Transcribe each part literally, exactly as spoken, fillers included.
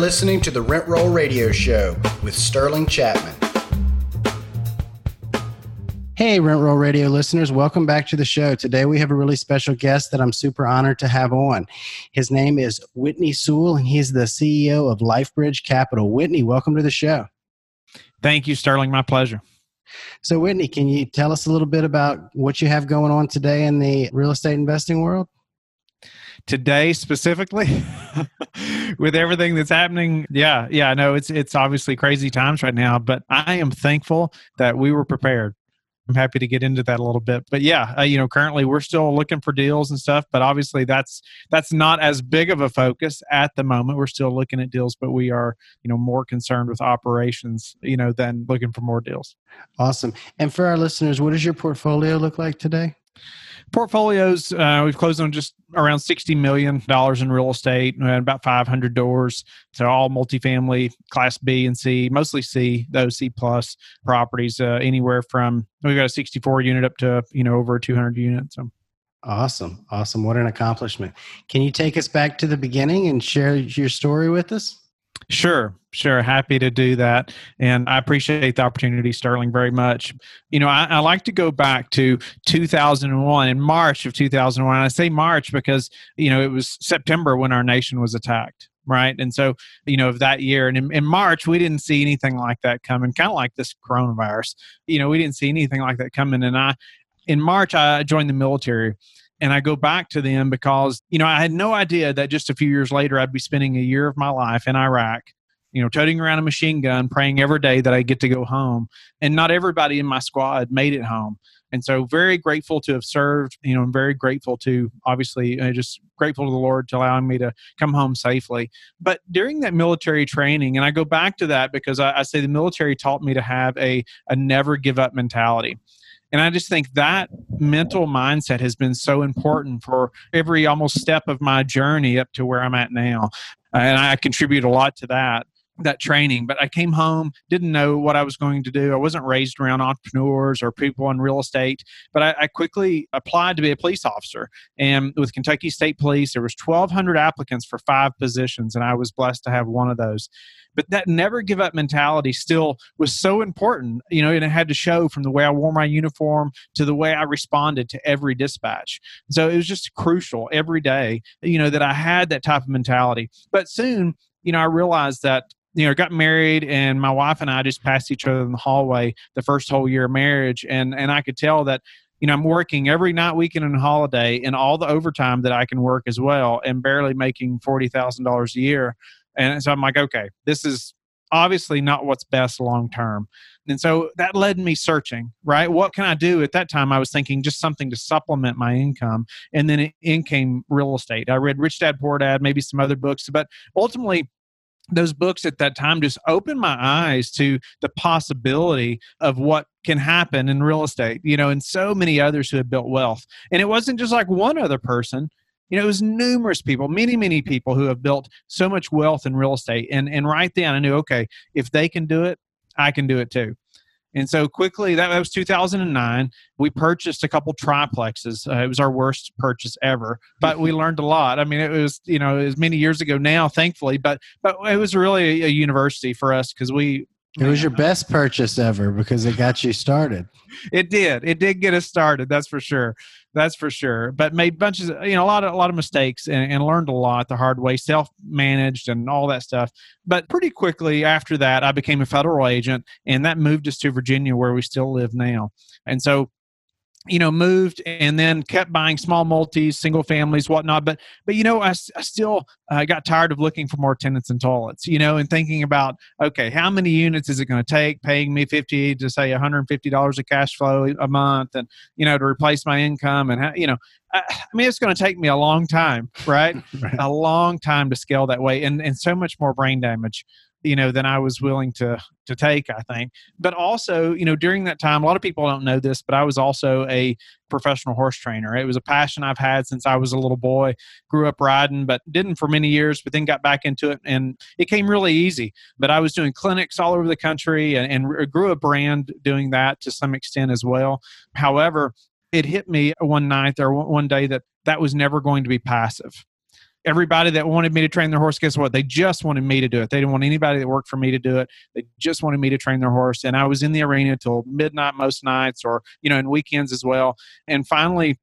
listening to the Rent Roll Radio Show with Sterling Chapman. Hey, Rent Roll Radio listeners, welcome back to the show. Today we have a really special guest that I'm super honored to have on. His name is Whitney Sewell, and he's the C E O of LifeBridge Capital. Whitney, welcome to the show. Thank you, Sterling. My pleasure. So, Whitney, can you tell us a little bit about what you have going on today in the real estate investing world? Today, specifically, with everything that's happening, yeah, yeah, I know it's it's obviously crazy times right now, but I am thankful that we were prepared. I'm happy to get into that a little bit, but yeah, uh, you know, currently we're still looking for deals and stuff, but obviously that's that's not as big of a focus at the moment. We're still looking at deals, but we are, you know, more concerned with operations, you know, than looking for more deals. Awesome. And for our listeners, what does your portfolio look like today? Portfolios, uh, we've closed on just around sixty million dollars in real estate, and about five hundred doors. So all multifamily, class B and C, mostly C, those C plus properties, uh, anywhere from, we've got a sixty-four unit up to, you know, over two hundred units. So. Awesome. Awesome. What an accomplishment. Can you take us back to the beginning and share your story with us? Sure, sure. Happy to do that. And I appreciate the opportunity, Sterling, very much. You know, I, I like to go back to two thousand one, in March of two thousand one. And I say March because, you know, it was September when our nation was attacked, right? And so, you know, of that year. And in, in March, we didn't see anything like that coming, kind of like this coronavirus. You know, we didn't see anything like that coming. And I, in March, I joined the military. And I go back to them because, you know, I had no idea that just a few years later, I'd be spending a year of my life in Iraq, you know, toting around a machine gun, praying every day that I get to go home. And not everybody in my squad made it home. And so very grateful to have served, you know, I'm very grateful to, obviously, uh, just grateful to the Lord to allowing me to come home safely. But during that military training, and I go back to that because I, I say the military taught me to have a, a never give up mentality. And I just think that mental mindset has been so important for every almost step of my journey up to where I'm at now. Uh, and I contribute a lot to that, that training. But I came home, didn't know what I was going to do. I wasn't raised around entrepreneurs or people in real estate, but I, I quickly applied to be a police officer. And with Kentucky State Police, there was twelve hundred applicants for five positions, and I was blessed to have one of those. But that never give up mentality still was so important, you know, and it had to show from the way I wore my uniform to the way I responded to every dispatch. So it was just crucial every day, you know, that I had that type of mentality. But soon, you know, I realized that, you know, got married, and my wife and I just passed each other in the hallway the first whole year of marriage. And, and I could tell that, you know, I'm working every night, weekend, and holiday, and all the overtime that I can work as well, and barely making forty thousand dollars a year. And so I'm like, okay, this is obviously not what's best long-term. And so that led me searching, right? What can I do? At that time, I was thinking just something to supplement my income. And then in came real estate. I read Rich Dad, Poor Dad, maybe some other books. But ultimately, those books at that time just opened my eyes to the possibility of what can happen in real estate, you know, and so many others who have built wealth. And it wasn't just like one other person. You know, it was numerous people, many, many people who have built so much wealth in real estate. And and right then I knew, okay, if they can do it, I can do it too. And so quickly, that was two thousand nine, we purchased a couple triplexes. Uh, it was our worst purchase ever, but we learned a lot. I mean, it was, you know, it was many years ago now, thankfully, but but it was really a university for us because we... It was your best purchase ever because it got you started. It did. It did get us started. That's for sure. That's for sure. But made bunches, of, you know, a lot of a lot of mistakes and, and learned a lot the hard way, self-managed and all that stuff. But pretty quickly after that, I became a federal agent, and that moved us to Virginia, where we still live now. And so, you know, moved and then kept buying small multis, single families, whatnot. But, but you know, I, I still uh, got tired of looking for more tenants and toilets, you know, and thinking about, okay, how many units is it going to take paying me fifty to say one hundred fifty dollars of cash flow a month and, you know, to replace my income and, how, you know, I, I mean, it's going to take me a long time, right? Right. A long time to scale that way and, and so much more brain damage, you know, than I was willing to to take, I think. But also, you know, during that time, a lot of people don't know this, but I was also a professional horse trainer. It was a passion I've had since I was a little boy, grew up riding, but didn't for many years, but then got back into it. And it came really easy. But I was doing clinics all over the country and, and grew a brand doing that to some extent as well. However, it hit me one night or one day that that was never going to be passive. everybody that wanted me to train their horse, guess what? They just wanted me to do it. They didn't want anybody that worked for me to do it. They just wanted me to train their horse. And I was in the arena till midnight most nights, or, you know, and weekends as well. And finally,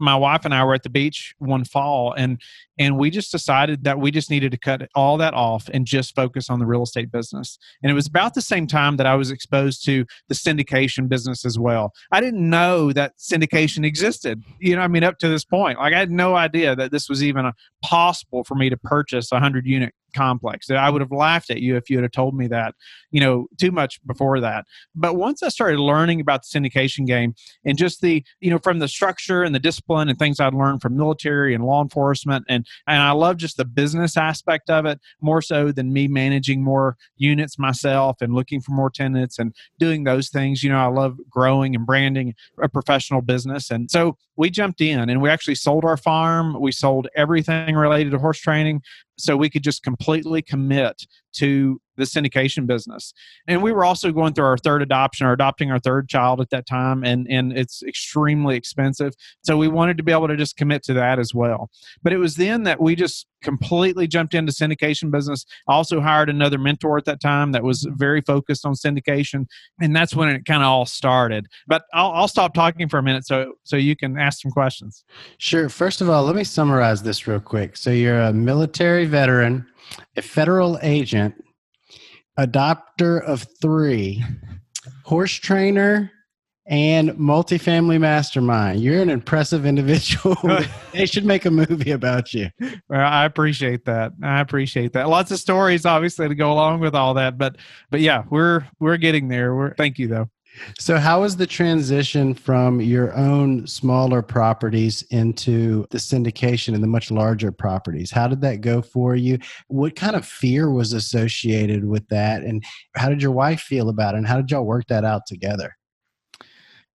my wife and I were at the beach one fall, and and we just decided that we just needed to cut all that off and just focus on the real estate business. And it was about the same time that I was exposed to the syndication business as well. I didn't know that syndication existed, you know, I mean, up to this point. Like, I had no idea that this was even possible for me to purchase a one hundred unit complex. I would have laughed at you if you had told me that, you know, too much before that. But once I started learning about the syndication game and just the, you know, from the structure and the discipline and things I'd learned from military and law enforcement, and and I love just the business aspect of it more so than me managing more units myself and looking for more tenants and doing those things. You know, I love growing and branding a professional business. And so we jumped in, and we actually sold our farm. We sold everything related to horse training, so we could just completely commit to the syndication business. And we were also going through our third adoption, or adopting our third child at that time, and, and it's extremely expensive. So we wanted to be able to just commit to that as well. But it was then that we just completely jumped into syndication business. I also hired another mentor at that time that was very focused on syndication. And that's when it kind of all started. But I'll, I'll stop talking for a minute so, so you can ask some questions. Sure. First of all, let me summarize this real quick. So you're a military veteran, a federal agent, adopter of three, horse trainer, and multifamily mastermind. You're an impressive individual. They should make a movie about you. Well, I appreciate that. I appreciate that. Lots of stories, obviously, to go along with all that. But but yeah, we're we're getting there. We're thank you though. So how was the transition from your own smaller properties into the syndication and the much larger properties? How did that go for you? What kind of fear was associated with that? And how did your wife feel about it? And how did y'all work that out together?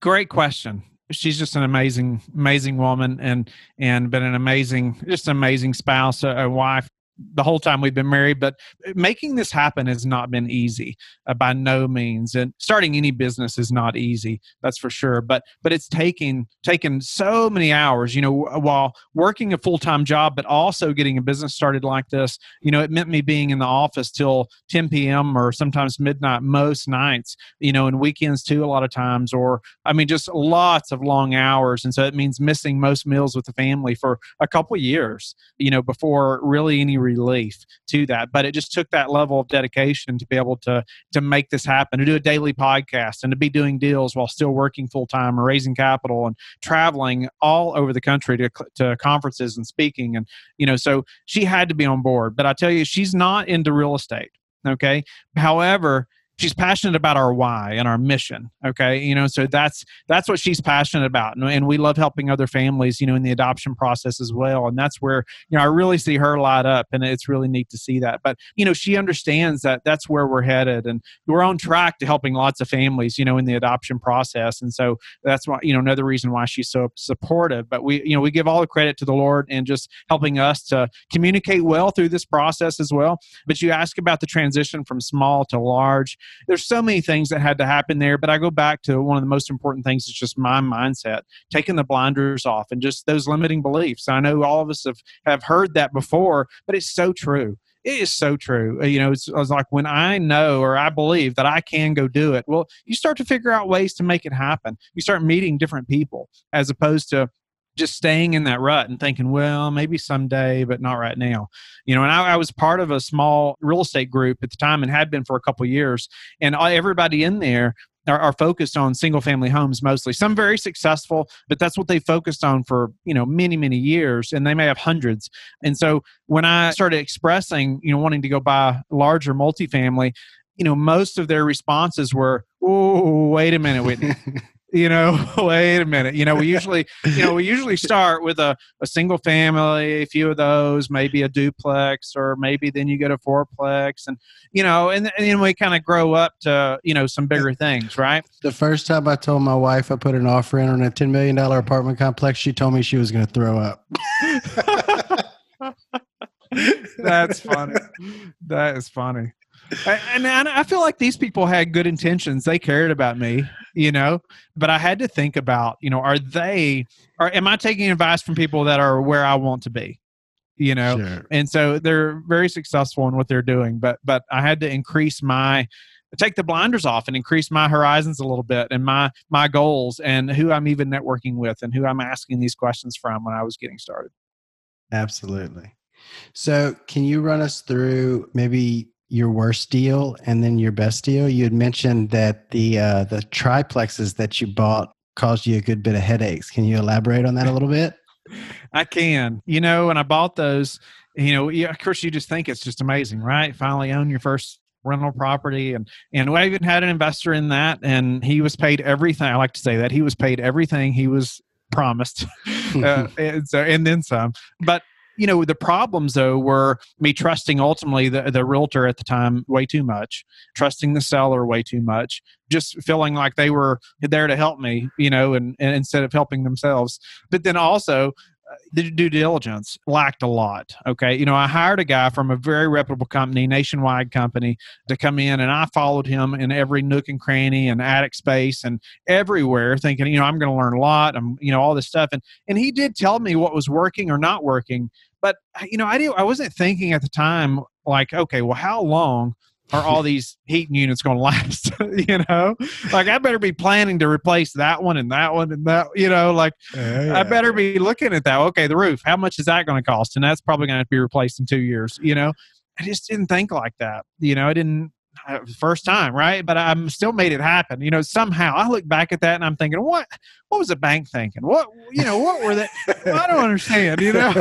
Great question. She's just an amazing, amazing woman, and and been an amazing, just an amazing spouse, a, a wife, the whole time we've been married. But making this happen has not been easy, uh, by no means. And starting any business is not easy, that's for sure. But but it's taking taken so many hours, you know, while working a full-time job, but also getting a business started like this. You know, it meant me being in the office till ten p.m. or sometimes midnight most nights, you know, and weekends too a lot of times, or I mean, just lots of long hours. And so it means missing most meals with the family for a couple of years, you know, before really any relief to that. But it just took that level of dedication to be able to to make this happen, to do a daily podcast and to be doing deals while still working full-time or raising capital and traveling all over the country to, to conferences and speaking. And, you know, so she had to be on board. But I tell you, she's not into real estate. Okay. However, she's passionate about our why and our mission. Okay. You know, so that's, that's what she's passionate about. And, and we love helping other families, you know, in the adoption process as well. And that's where, you know, I really see her light up, and it's really neat to see that. But, you know, she understands that that's where we're headed, and we're on track to helping lots of families, you know, in the adoption process. And so that's why, you know, another reason why she's so supportive. But we, you know, we give all the credit to the Lord and just helping us to communicate well through this process as well. But you ask about the transition from small to large. There's so many things that had to happen there, but I go back to one of the most important things is just my mindset, taking the blinders off and just those limiting beliefs. I know all of us have, have heard that before, but it's so true. It is so true. You know, it's, I was like, when I know or I believe that I can go do it, well, you start to figure out ways to make it happen. You start meeting different people as opposed to just staying in that rut and thinking, well, maybe someday, but not right now. You know, and I, I was part of a small real estate group at the time, and had been for a couple of years. And everybody in there are, are focused on single family homes mostly. Some very successful, but that's what they focused on for, you know, many, many years. And they may have hundreds. And so when I started expressing, you know, wanting to go buy larger multifamily, you know, most of their responses were, oh, wait a minute, Whitney. You know, wait a minute. You know, we usually, you know, we usually start with a, a single family, a few of those, maybe a duplex, or maybe then you go to fourplex, and you know, and, and then we kind of grow up to, you know, some bigger things, right? The first time I told my wife I put an offer in on a ten million dollars apartment complex, she told me she was going to throw up. That's funny. That is funny. I, and I feel like these people had good intentions. They cared about me, you know, but I had to think about, you know, are they, or am I taking advice from people that are where I want to be? you know? Sure. And so they're very successful in what they're doing, but, but I had to increase my, take the blinders off and increase my horizons a little bit and my, my goals and who I'm even networking with and who I'm asking these questions from when I was getting started. Absolutely. So can you run us through maybe your worst deal and then your best deal? You had mentioned that the, uh, the triplexes that you bought caused you a good bit of headaches. Can you elaborate on that a little bit? I can. You know, when I bought those, you know, of course you just think it's just amazing, right? Finally own your first rental property. And, and we even had an investor in that, and he was paid everything. I like to say that he was paid everything he was promised. uh, and, so, and then some, but you know, the problems though were me trusting ultimately the, the realtor at the time way too much, trusting the seller way too much, just feeling like they were there to help me, you know, and, and instead of helping themselves. But then also the due diligence lacked a lot. Okay. You know, I hired a guy from a very reputable company, nationwide company, to come in, and I followed him in every nook and cranny and attic space and everywhere, thinking, you know, I'm going to learn a lot. I'm, you know, all this stuff. And, and he did tell me what was working or not working, but you know, I didn't, I wasn't thinking at the time like, okay, well, how long are all these heating units going to last? You know, like I better be planning to replace that one and that one and that, you know, like uh, yeah. I better be looking at that. Okay. The roof, how much is that going to cost? And that's probably going to be replaced in two years. You know, I just didn't think like that. You know, I didn't I, first time. Right. But I still made it happen. You know, somehow I look back at that and I'm thinking, what, what was the bank thinking? What, you know, what were they? Well, I don't understand. You know,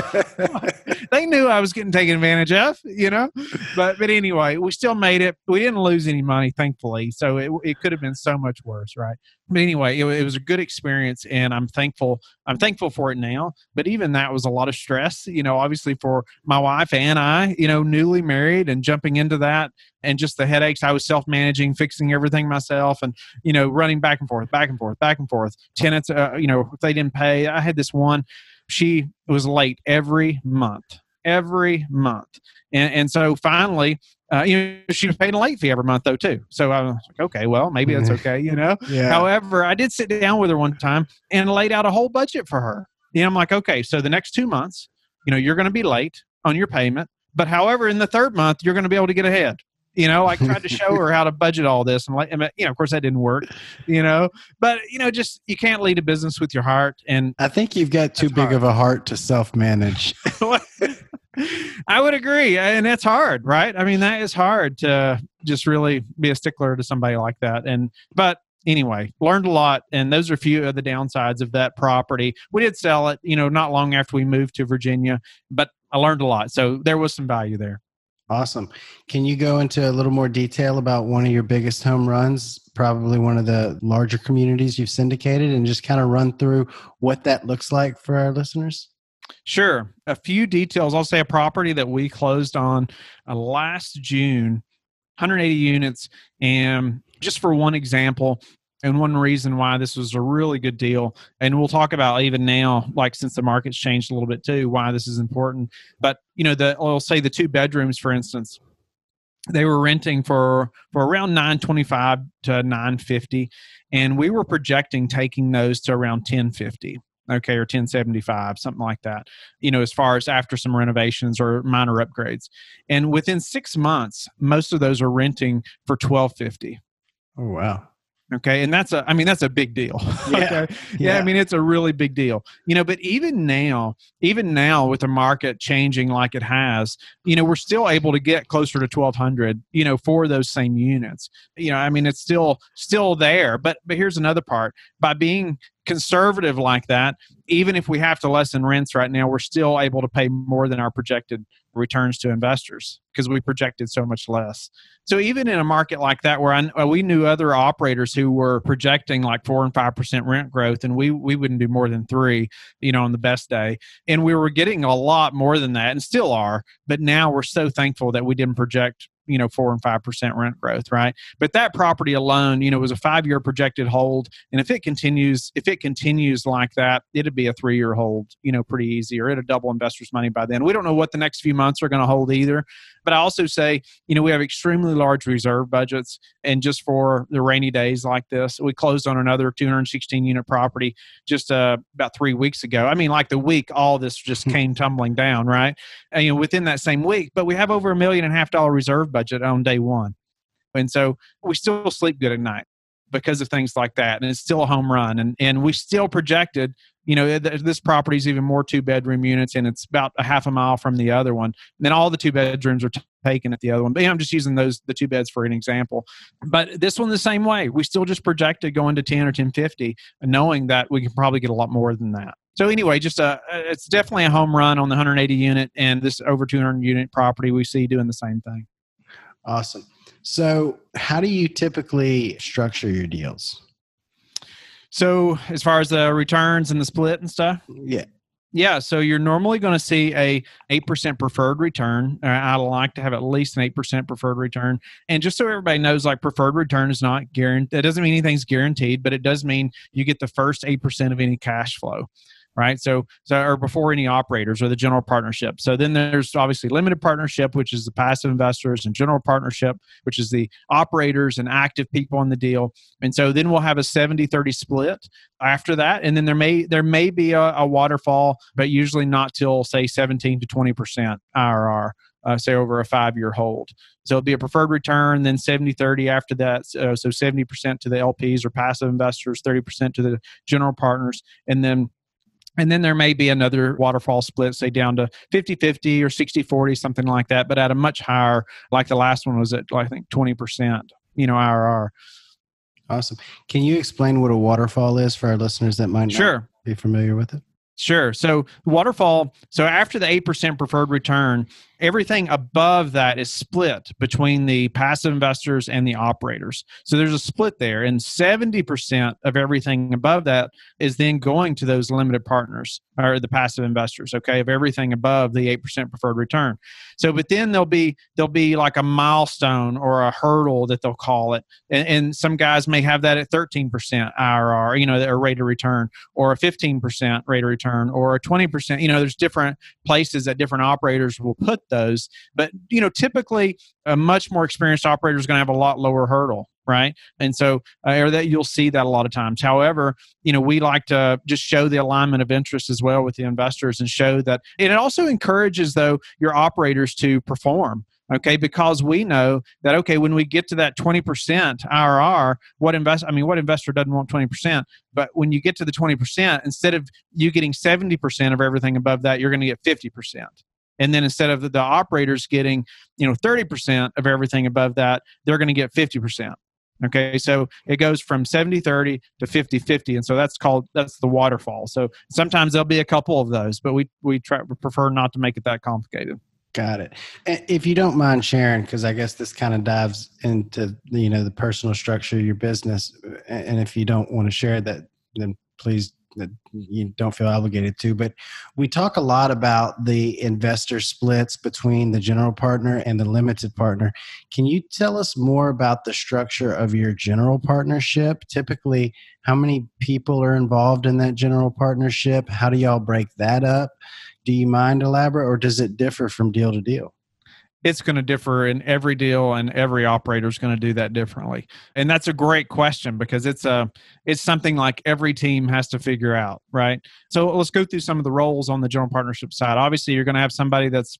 they knew I was getting taken advantage of, you know, but, but anyway, we still made it. We didn't lose any money, thankfully. So it, it could have been so much worse. Right. But anyway, it, it was a good experience, and I'm thankful. I'm thankful for it now, but even that was a lot of stress, you know, obviously for my wife and I, you know, newly married and jumping into that, and just the headaches. I was self-managing, fixing everything myself, and, you know, running back and forth, back and forth, back and forth. Tenants, uh, you know, if they didn't pay, I had this one, she was late every month, every month. And, and so finally, uh, you know, she was paying a late fee every month though too. So I was like, okay, well, maybe that's okay. You know, yeah. However, I did sit down with her one time and laid out a whole budget for her. And I'm like, okay, so the next two months, you know, you're going to be late on your payment, but however, in the third month, you're going to be able to get ahead. You know, I tried to show her how to budget all this. And like, you know, of course that didn't work, you know, but you know, just, you can't lead a business with your heart. And I think you've got too big hard. of a heart to self-manage. I would agree. And that's hard, right? I mean, that is hard to just really be a stickler to somebody like that. And, but anyway, learned a lot. And those are a few of the downsides of that property. We did sell it, you know, not long after we moved to Virginia, but I learned a lot. So there was some value there. Awesome. Can you go into a little more detail about one of your biggest home runs, probably one of the larger communities you've syndicated, and just kind of run through what that looks like for our listeners? Sure. A few details. I'll say a property that we closed on uh, last June, one hundred eighty units. And just for one example, and one reason why this was a really good deal, and we'll talk about even now, like since the market's changed a little bit too, why this is important. But, you know, the, I'll say the two bedrooms, for instance, they were renting for, for around nine twenty-five to nine fifty. And we were projecting taking those to around ten fifty. Okay, or ten seventy-five, something like that, you know, as far as after some renovations or minor upgrades. And within six months, most of those are renting for twelve fifty. Oh, wow. Okay. And that's a, I mean, that's a big deal. Yeah. Okay? Yeah. Yeah. I mean, it's a really big deal, you know, but even now, even now with the market changing like it has, you know, we're still able to get closer to twelve hundred, you know, for those same units, you know, I mean, it's still, still there, but, but here's another part. By being conservative like that, even if we have to lessen rents right now, we're still able to pay more than our projected returns to investors because we projected so much less. So even in a market like that, where I, we knew other operators who were projecting like four and five percent rent growth, and we we wouldn't do more than three, you know, on the best day, and we were getting a lot more than that, and still are. But now we're so thankful that we didn't project you know, four and five percent rent growth, right? But that property alone, you know, was a five-year projected hold, and if it continues, if it continues like that, it'd be a three-year hold, you know, pretty easy, or it'll double investors' money by then. We don't know what the next few months are going to hold either. But I also say, you know, we have extremely large reserve budgets, and just for the rainy days like this, we closed on another two hundred sixteen unit property just uh, about three weeks ago. I mean, like the week all this just came tumbling down, right? And, you know, within that same week, but we have over a million and a half dollar reserve budget on day one. And so we still sleep good at night because of things like that. And it's still a home run. And, and we still projected, you know, th- this property is even more two bedroom units, and it's about a half a mile from the other one. And then all the two bedrooms are t- taken at the other one. But yeah, I'm just using those, the two beds, for an example. But this one, the same way, we still just projected going to ten or ten fifty, knowing that we can probably get a lot more than that. So anyway, just a, it's definitely a home run on the one hundred eighty unit and this over two hundred unit property we see doing the same thing. Awesome. So how do you typically structure your deals? So as far as the returns and the split and stuff? Yeah. Yeah. So you're normally going to see a eight percent preferred return. I'd like to have at least an eight percent preferred return. And just so everybody knows, like, preferred return is not guaranteed. It doesn't mean anything's guaranteed, but it does mean you get the first eight percent of any cash flow. Right. So, so, or before any operators or the general partnership. So then there's obviously limited partnership, which is the passive investors, and general partnership, which is the operators and active people in the deal. And so then we'll have a seventy thirty split after that. And then there may, there may be a, a waterfall, but usually not till, say, seventeen to twenty percent I R R. Uh, say over a five-year hold. So it'll be a preferred return, then seventy thirty after that. So, so seventy percent to the L Ps or passive investors, thirty percent to the general partners. And then And then there may be another waterfall split, say down to fifty-fifty or sixty-forty, something like that, but at a much higher, like the last one was at, I think, twenty percent, you know, I R R. Awesome. Can you explain what a waterfall is for our listeners that might not Sure. be familiar with it? Sure. So waterfall, so after the eight percent preferred return, everything above that is split between the passive investors and the operators. So there's a split there, and seventy percent of everything above that is then going to those limited partners or the passive investors, okay, of everything above the eight percent preferred return. So, but then there'll be, there'll be like a milestone or a hurdle that they'll call it. And, and some guys may have that at thirteen percent I R R, you know, a rate of return, or a fifteen percent rate of return, or a twenty percent, you know, there's different places that different operators will put those. But, you know, typically a much more experienced operator is going to have a lot lower hurdle, right? And so, uh, or that you'll see that a lot of times. However, you know, we like to just show the alignment of interest as well with the investors, and show that, and it also encourages, though, your operators to perform. Okay, because we know that, okay, when we get to that twenty percent I R R, what invest? I mean, what investor doesn't want twenty percent? But when you get to the twenty percent, instead of you getting seventy percent of everything above that, you're going to get fifty percent. And then instead of the operators getting, you know, thirty percent of everything above that, they're going to get fifty percent. Okay, so it goes from seventy thirty to fifty fifty. And so that's called, that's the waterfall. So sometimes there'll be a couple of those, but we, we try, prefer not to make it that complicated. Got it. If you don't mind sharing, because I guess this kind of dives into, you know, the personal structure of your business. And if you don't want to share that, then please, that you don't feel obligated to, but we talk a lot about the investor splits between the general partner and the limited partner. Can you tell us more about the structure of your general partnership? Typically, how many people are involved in that general partnership? How do y'all break that up? Do you mind elaborate, or does it differ from deal to deal? It's going to differ in every deal, and every operator is going to do that differently. And that's a great question, because it's a, it's something like every team has to figure out, right? So let's go through some of the roles on the general partnership side. Obviously, you're going to have somebody that's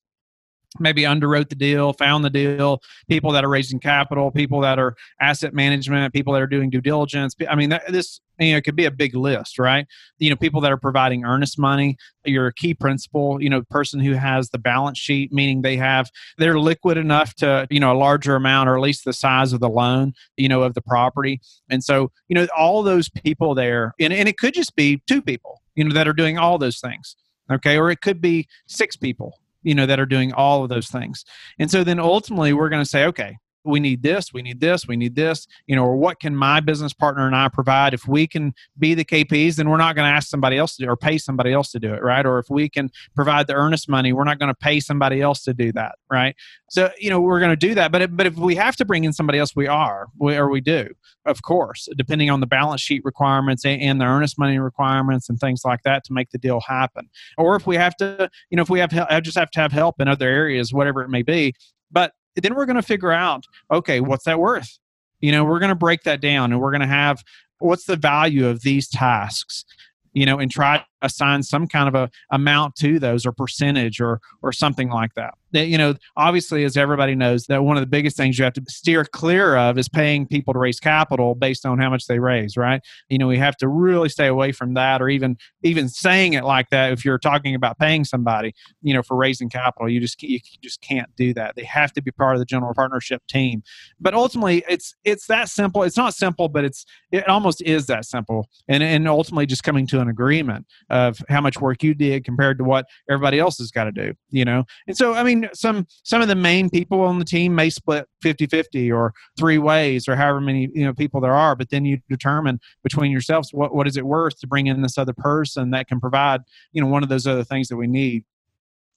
maybe underwrote the deal, found the deal, people that are raising capital, people that are asset management, people that are doing due diligence. I mean, that, this, you know, it could be a big list, right? You know, people that are providing earnest money, your key principal, you know, person who has the balance sheet, meaning they have, they're liquid enough to, you know, a larger amount, or at least the size of the loan, you know, of the property. And so, you know, all those people there, and, and it could just be two people, you know, that are doing all those things. Okay. Or it could be six people, you know, that are doing all of those things. And so then ultimately we're going to say, okay, we need this, we need this, we need this, you know, or what can my business partner and I provide? If we can be the K Ps, then we're not going to ask somebody else to do, or pay somebody else to do it, right? Or if we can provide the earnest money, we're not going to pay somebody else to do that, right? So, you know, we're going to do that. But it, but if we have to bring in somebody else, we are, we, or we do, of course, depending on the balance sheet requirements and, and the earnest money requirements and things like that to make the deal happen. Or if we have to, you know, if we have, I just have to have help in other areas, whatever it may be. But then we're going to figure out, okay, what's that worth? You know, we're going to break that down and we're going to have, what's the value of these tasks? You know, and try to assign some kind of a amount to those or percentage or or something like that. That, you know, obviously, as everybody knows, that one of the biggest things you have to steer clear of is paying people to raise capital based on how much they raise, right? You know, we have to really stay away from that, or even even saying it like that. If you're talking about paying somebody, you know, for raising capital, you just you just can't do that. They have to be part of the general partnership team. But ultimately, it's it's that simple. It's not simple, but it's it almost is that simple. And and ultimately, just coming to an agreement of how much work you did compared to what everybody else has got to do, you know? And so, I mean, some some of the main people on the team may split fifty-fifty or three ways or however many, you know, people there are, but then you determine between yourselves, what, what is it worth to bring in this other person that can provide, you know, one of those other things that we need,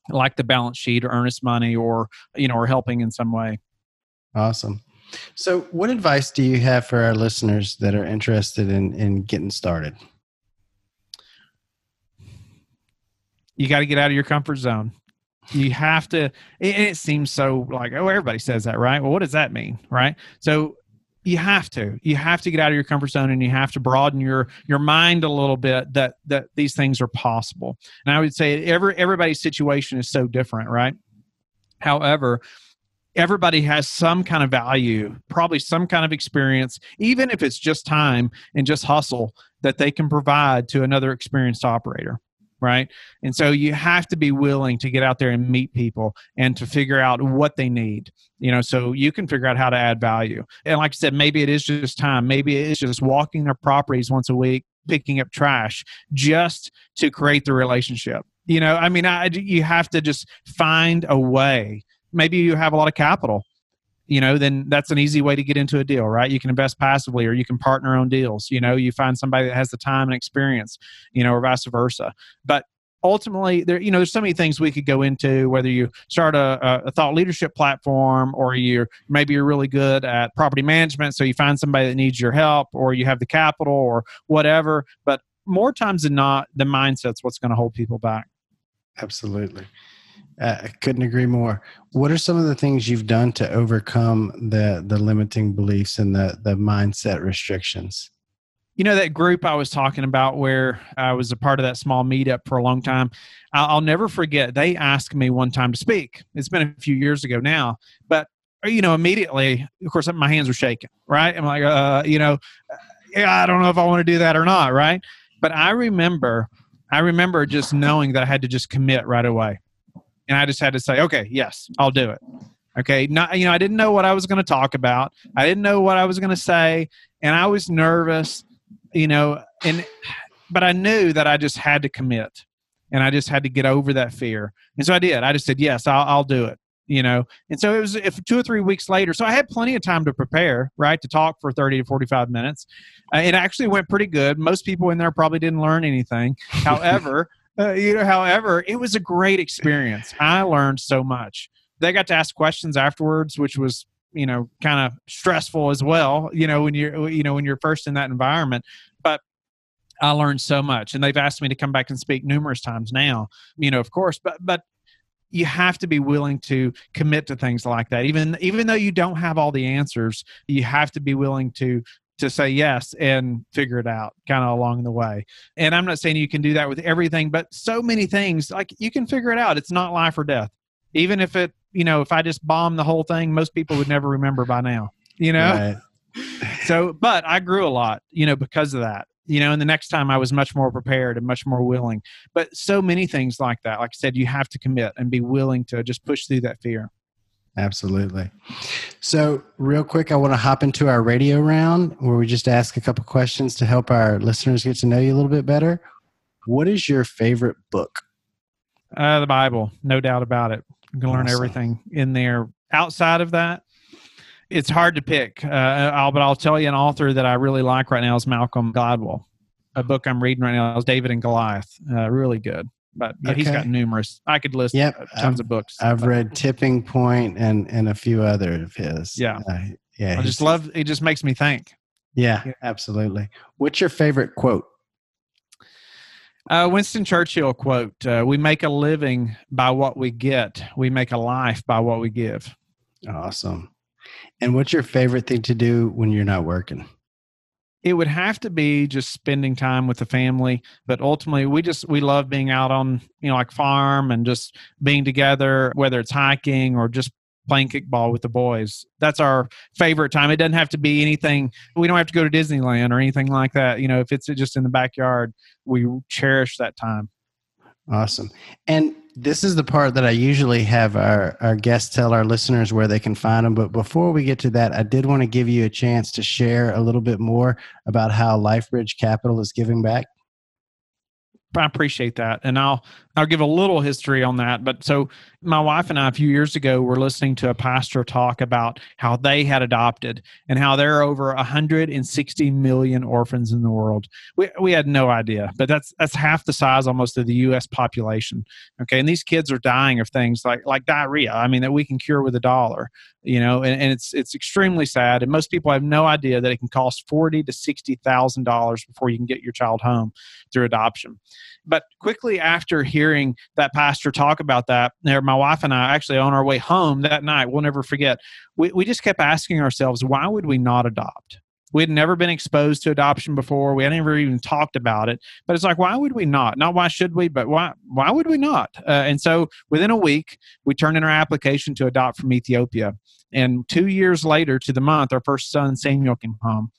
like the balance sheet or earnest money or, you know, or helping in some way. Awesome. So what advice do you have for our listeners that are interested in, in getting started? You got to get out of your comfort zone. You have to, and it seems so like, oh, everybody says that, right? Well, what does that mean, right? So you have to, you have to get out of your comfort zone, and you have to broaden your your mind a little bit that that these things are possible. And I would say every everybody's situation is so different, right? However, everybody has some kind of value, probably some kind of experience, even if it's just time and just hustle that they can provide to another experienced operator. Right. And so you have to be willing to get out there and meet people and to figure out what they need, you know, so you can figure out how to add value. And like I said, maybe it is just time. Maybe it is just walking their properties once a week, picking up trash just to create the relationship. You know, I mean, I, you have to just find a way. Maybe you have a lot of capital. You know, then that's an easy way to get into a deal, right? You can invest passively, or you can partner on deals. You know, you find somebody that has the time and experience, you know, or vice versa. But ultimately, there, you know, there's so many things we could go into, whether you start a, a thought leadership platform, or you're maybe you're really good at property management, so you find somebody that needs your help, or you have the capital or whatever. But more times than not, the mindset's what's going to hold people back. Absolutely. Uh, I couldn't agree more. What are some of the things you've done to overcome the the limiting beliefs and the the mindset restrictions? You know, that group I was talking about where I was a part of that small meetup for a long time, I'll, I'll never forget. They asked me one time to speak. It's been a few years ago now, but, you know, immediately, of course, my hands were shaking, right? I'm like, uh, you know, I don't know if I want to do that or not, right? But I remember, I remember just knowing that I had to just commit right away. And I just had to say, okay, yes, I'll do it. Okay. Not, you know, I didn't know what I was going to talk about. I didn't know what I was going to say. And I was nervous, you know, and, but I knew that I just had to commit, and I just had to get over that fear. And so I did. I just said, yes, I'll, I'll do it, you know? And so it was if two or three weeks later. So I had plenty of time to prepare, right? To talk for thirty to forty-five minutes. Uh, it actually went pretty good. Most people in there probably didn't learn anything. However, Uh, you know, however, it was a great experience. I learned so much. They got to ask questions afterwards, which was, you know, kind of stressful as well, you know, when you're, you know, when you're first in that environment. But I learned so much, and they've asked me to come back and speak numerous times now, you know, of course, but, but you have to be willing to commit to things like that. Even, even though you don't have all the answers, you have to be willing to to say yes and figure it out kind of along the way. And I'm not saying you can do that with everything, but so many things, like, you can figure it out. It's not life or death. Even if it, you know, if I just bombed the whole thing, most people would never remember by now, you know? Right. So, but I grew a lot, you know, because of that, you know, and the next time I was much more prepared and much more willing. But so many things like that, like I said, you have to commit and be willing to just push through that fear. Absolutely. So real quick, I want to hop into our radio round where we just ask a couple questions to help our listeners get to know you a little bit better. What is your favorite book? Uh, the Bible, no doubt about it. You can learn everything in there. Outside of that, it's hard to pick. Uh, I'll, but I'll tell you an author that I really like right now is Malcolm Gladwell. A book I'm reading right now is David and Goliath. Uh, really good. But, but okay. He's got numerous. I could list yep. tons I've, of books. I've but. read Tipping Point and, and a few other of his. Yeah. Uh, yeah. I just love, it just makes me think. Yeah, yeah. Absolutely. What's your favorite quote? Uh, Winston Churchill quote, uh, we make a living by what we get. We make a life by what we give. Awesome. And what's your favorite thing to do when you're not working? It would have to be just spending time with the family, but ultimately we just, we love being out on, you know, like farm and just being together, whether it's hiking or just playing kickball with the boys. That's our favorite time. It doesn't have to be anything. We don't have to go to Disneyland or anything like that. You know, if it's just in the backyard, we cherish that time. Awesome. And this is the part that I usually have our, our guests tell our listeners where they can find them. But before we get to that, I did want to give you a chance to share a little bit more about how LifeBridge Capital is giving back. I appreciate that. And I'll I'll give a little history on that. But so my wife and I, a few years ago, were listening to a pastor talk about how they had adopted and how there are over one hundred sixty million orphans in the world. We we had no idea, but that's that's half the size almost of the U S population. Okay. And these kids are dying of things like like diarrhea, I mean, that we can cure with a dollar, you know, and, and it's it's extremely sad. And most people have no idea that it can cost forty thousand to sixty thousand dollars before you can get your child home through adoption. But quickly after hearing that pastor talk about that, my wife and I actually on our way home that night, we'll never forget, we, we just kept asking ourselves, why would we not adopt? We had never been exposed to adoption before. We hadn't ever even talked about it. But it's like, why would we not? Not why should we, but why why would we not? Uh, and so within a week, we turned in our application to adopt from Ethiopia. And two years later to the month, our first son, Samuel, came home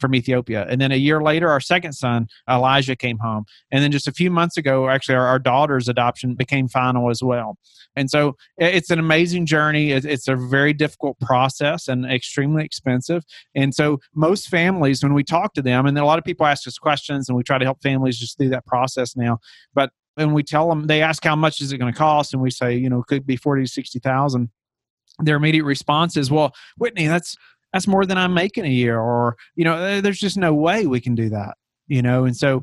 from Ethiopia. And then a year later, our second son, Elijah, came home. And then just a few months ago, actually, our, our daughter's adoption became final as well. And so it's an amazing journey. It's a very difficult process and extremely expensive. And so most families, when we talk to them, and a lot of people ask us questions, and we try to help families just through that process now. But when we tell them, they ask, how much is it going to cost? And we say, you know, it could be forty to sixty thousand. Their immediate response is, well, Whitney, that's that's more than I'm making a year, or, you know, there's just no way we can do that, you know? And so,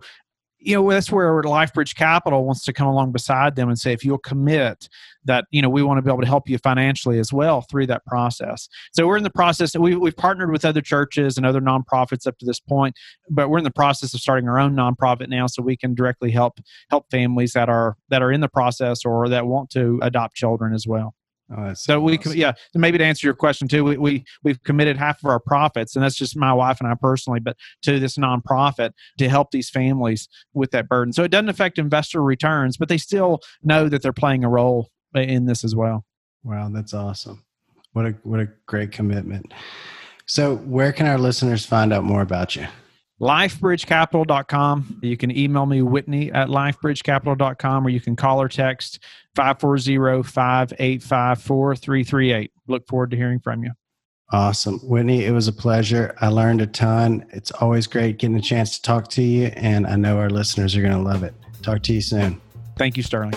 you know, that's where LifeBridge Capital wants to come along beside them and say, if you'll commit that, you know, we want to be able to help you financially as well through that process. So we're in the process that we, we've partnered with other churches and other nonprofits up to this point, but we're in the process of starting our own nonprofit now so we can directly help, help families that are, that are in the process or that want to adopt children as well. Oh, so we, awesome. yeah, maybe to answer your question too, we, we, we've committed half of our profits, and that's just my wife and I personally, but to this nonprofit to help these families with that burden. So it doesn't affect investor returns, but they still know that they're playing a role in this as well. Wow. That's awesome. What a, what a great commitment. So where can our listeners find out more about you? LifeBridge Capital dot com. You can email me, Whitney, at LifeBridge Capital dot com, or you can call or text five four zero, five eight five, four three three eight. Look forward to hearing from you. Awesome. Whitney, it was a pleasure. I learned a ton. It's always great getting a chance to talk to you, and I know our listeners are going to love it. Talk to you soon. Thank you, Sterling.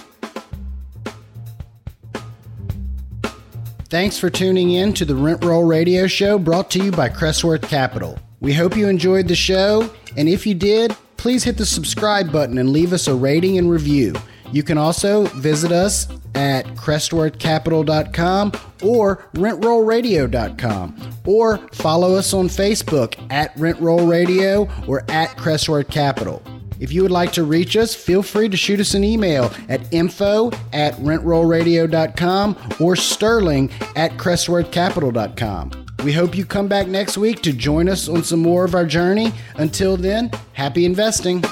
Thanks for tuning in to the Rent Roll Radio Show, brought to you by Crestworth Capital. We hope you enjoyed the show, and if you did, please hit the subscribe button and leave us a rating and review. You can also visit us at crestworth capital dot com or rent roll radio dot com, or follow us on Facebook at Rent Roll Radio or at Crestworth Capital. If you would like to reach us, feel free to shoot us an email at info at rent roll radio dot com or sterling at crestworth capital dot com. We hope you come back next week to join us on some more of our journey. Until then, happy investing.